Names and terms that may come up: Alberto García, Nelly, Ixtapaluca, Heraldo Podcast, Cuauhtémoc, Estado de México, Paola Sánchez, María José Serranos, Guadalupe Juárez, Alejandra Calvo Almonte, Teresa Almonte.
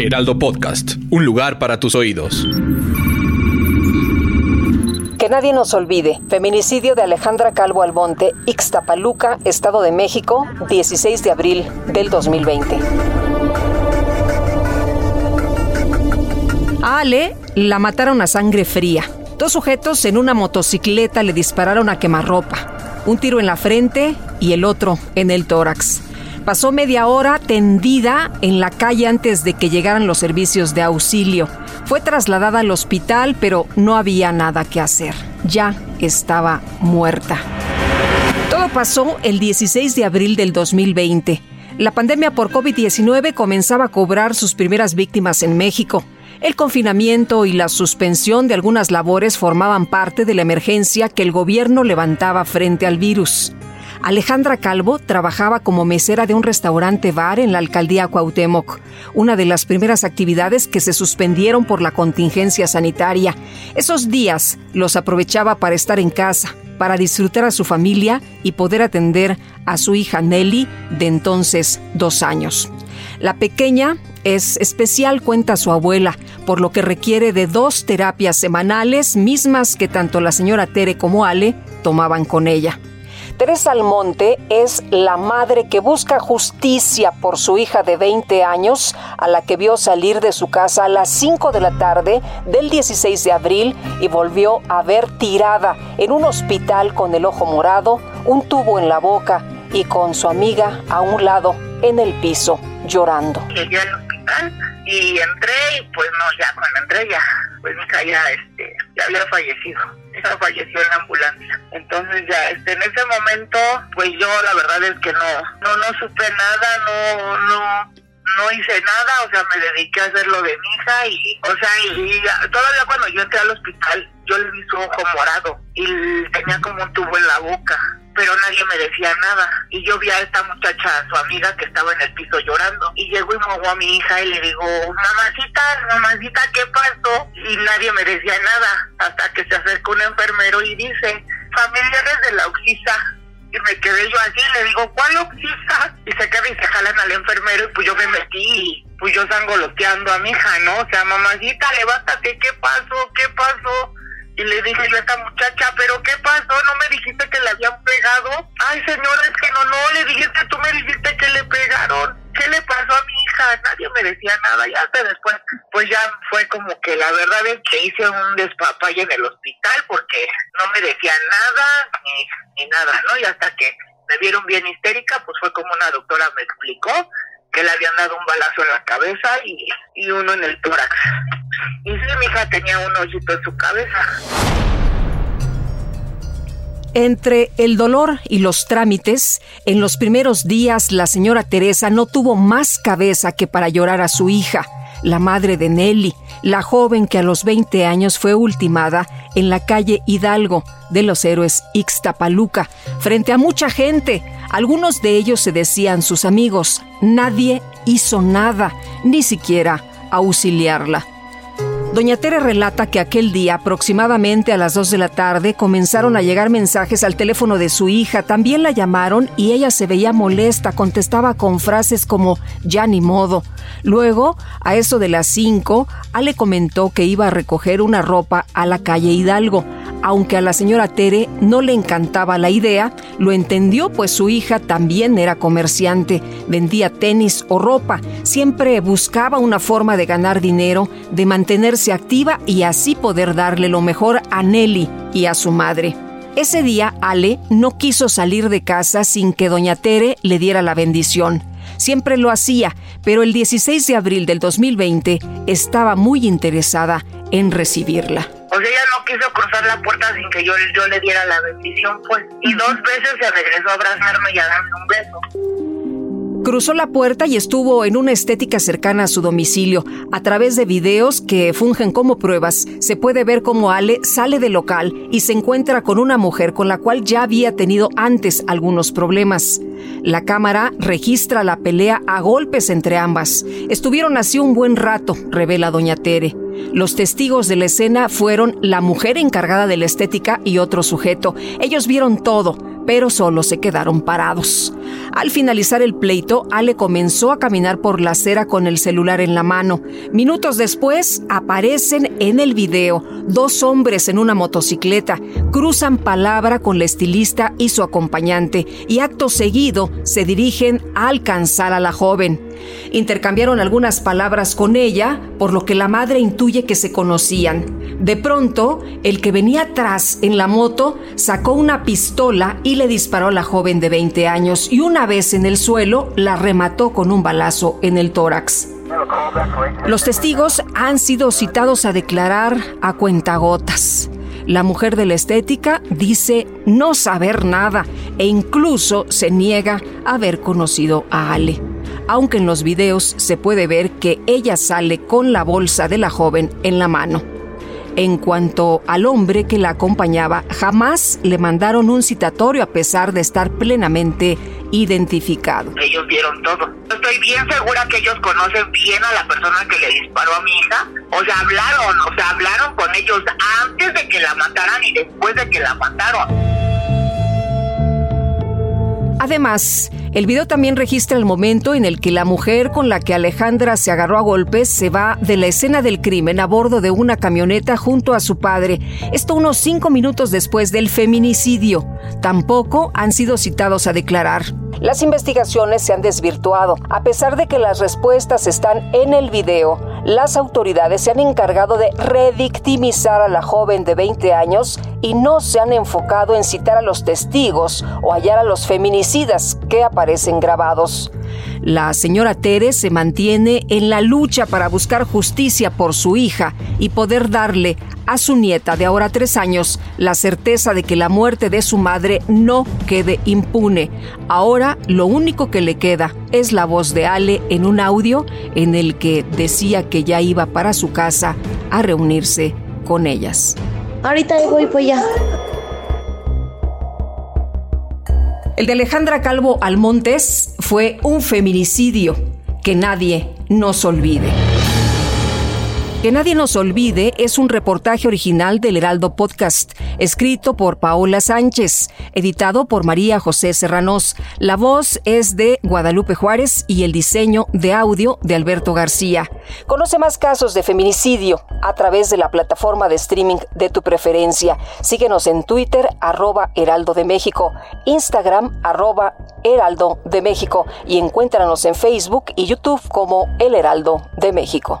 Heraldo Podcast, un lugar para tus oídos. Que nadie nos olvide, feminicidio de Alejandra Calvo Almonte, Ixtapaluca, Estado de México, 16 de abril del 2020. A Ale la mataron a sangre fría. 2 sujetos en una motocicleta le dispararon a quemarropa. Un tiro en la frente y el otro en el tórax. Pasó media hora tendida en la calle antes de que llegaran los servicios de auxilio. Fue trasladada al hospital, pero no había nada que hacer. Ya estaba muerta. Todo pasó el 16 de abril del 2020. La pandemia por COVID-19 comenzaba a cobrar sus primeras víctimas en México. El confinamiento y la suspensión de algunas labores formaban parte de la emergencia que el gobierno levantaba frente al virus. Alejandra Calvo trabajaba como mesera de un restaurante-bar en la alcaldía Cuauhtémoc, una de las primeras actividades que se suspendieron por la contingencia sanitaria. Esos días los aprovechaba para estar en casa, para disfrutar a su familia y poder atender a su hija Nelly, de entonces 2 años. La pequeña es especial, cuenta su abuela, por lo que requiere de 2 terapias semanales, mismas que tanto la señora Tere como Ale tomaban con ella. Teresa Almonte es la madre que busca justicia por su hija de 20 años, a la que vio salir de su casa a las 5 de la tarde del 16 de abril y volvió a ver tirada en un hospital con el ojo morado, un tubo en la boca y con su amiga a un lado en el piso, llorando. Llegué al hospital y entré y pues no, ya cuando entré ya, pues mi hija ya había fallecido. Falleció en la ambulancia. Entonces ya en ese momento pues yo la verdad es que no supe nada, no hice nada, o sea, me dediqué a hacer lo de mi hija y todavía cuando yo entré al hospital yo le vi su ojo morado y tenía como un tubo en la boca, pero nadie me decía nada y yo vi a esta muchacha, su amiga, que estaba en el piso llorando y llegó y mojó a mi hija y le digo, mamacita, ¿qué pasó? Y nadie me decía nada hasta que se acercó un enfermero y dice, familiares de la Oxisa. Y me quedé yo así, le digo, ¿cuál Oxisa? Y se queda y se jalan al enfermero y pues yo me metí y pues yo sangoloteando a mi hija, ¿no? O sea, mamacita, levántate, ¿qué pasó? Y le dije yo a esta muchacha, ¿pero qué pasó? ¿No me dijiste que le habían pegado? Ay, señora, es que no, le dije que tú me dijiste que le pegaron. ¿Qué le pasó a mi hija? Nadie me decía nada. Y hasta después, pues ya fue como que la verdad es que hice un despapalle en el hospital porque no me decían nada ni nada, ¿no? Y hasta que me vieron bien histérica, pues fue como una doctora me explicó que le habían dado un balazo en la cabeza y uno en el tórax. Y sí, mi hija tenía un hoyito en su cabeza. Entre el dolor y los trámites, en los primeros días la señora Teresa no tuvo más cabeza que para llorar a su hija, la madre de Nelly, la joven que a los 20 años fue ultimada en la calle Hidalgo de los Héroes Ixtapaluca, frente a mucha gente. Algunos de ellos se decían sus amigos. Nadie hizo nada, ni siquiera auxiliarla. Doña Tere relata que aquel día, aproximadamente a las 2 de la tarde, comenzaron a llegar mensajes al teléfono de su hija. También la llamaron y ella se veía molesta, contestaba con frases como «ya ni modo». Luego, a eso de las 5, Ale comentó que iba a recoger una ropa a la calle Hidalgo. Aunque a la señora Tere no le encantaba la idea, lo entendió, pues su hija también era comerciante, vendía tenis o ropa, siempre buscaba una forma de ganar dinero, de mantenerse activa y así poder darle lo mejor a Nelly y a su madre. Ese día Ale no quiso salir de casa sin que doña Tere le diera la bendición. Siempre lo hacía, pero el 16 de abril del 2020 estaba muy interesada en recibirla. O sea, ella no quiso cruzar la puerta sin que yo le diera la bendición, pues. Y 2 veces se regresó a abrazarme y a darme un beso. Cruzó la puerta y estuvo en una estética cercana a su domicilio. A través de videos que fungen como pruebas, se puede ver cómo Ale sale del local y se encuentra con una mujer con la cual ya había tenido antes algunos problemas. La cámara registra la pelea a golpes entre ambas. Estuvieron así un buen rato, revela doña Tere. Los testigos de la escena fueron la mujer encargada de la estética y otro sujeto. Ellos vieron todo, pero solo se quedaron parados. Al finalizar el pleito, Ale comenzó a caminar por la acera con el celular en la mano. Minutos después, aparecen en el video dos hombres en una motocicleta, cruzan palabra con la estilista y su acompañante, y acto seguido se dirigen a alcanzar a la joven. Intercambiaron algunas palabras con ella, por lo que la madre intuye que se conocían. De pronto, el que venía atrás en la moto sacó una pistola y le disparó a la joven de 20 años y una vez en el suelo la remató con un balazo en el tórax. Los testigos han sido citados a declarar a cuentagotas. La mujer de la estética dice no saber nada e incluso se niega a haber conocido a Ale, aunque en los videos se puede ver que ella sale con la bolsa de la joven en la mano. En cuanto al hombre que la acompañaba, jamás le mandaron un citatorio a pesar de estar plenamente identificado. Ellos vieron todo. Estoy bien segura que ellos conocen bien a la persona que le disparó a mi hija. Hablaron con ellos antes de que la mataran y después de que la mataron. Además, el video también registra el momento en el que la mujer con la que Alejandra se agarró a golpes se va de la escena del crimen a bordo de una camioneta junto a su padre. Esto unos 5 minutos después del feminicidio. Tampoco han sido citados a declarar. Las investigaciones se han desvirtuado. A pesar de que las respuestas están en el video, las autoridades se han encargado de revictimizar a la joven de 20 años y no se han enfocado en citar a los testigos o hallar a los feminicidas que aparecen grabados. La señora Tere se mantiene en la lucha para buscar justicia por su hija y poder darle a su nieta de ahora 3 años la certeza de que la muerte de su madre no quede impune. Ahora lo único que le queda es la voz de Ale en un audio en el que decía que ya iba para su casa a reunirse con ellas. Ahorita voy para allá. El de Alejandra Calvo Almonte fue un feminicidio que nadie nos olvide. Que nadie nos olvide es un reportaje original del Heraldo Podcast, escrito por Paola Sánchez, editado por María José Serranos. La voz es de Guadalupe Juárez y el diseño de audio de Alberto García. Conoce más casos de feminicidio a través de la plataforma de streaming de tu preferencia. Síguenos en Twitter, @Heraldo de México, Instagram, @Heraldo de México y encuéntranos en Facebook y YouTube como El Heraldo de México.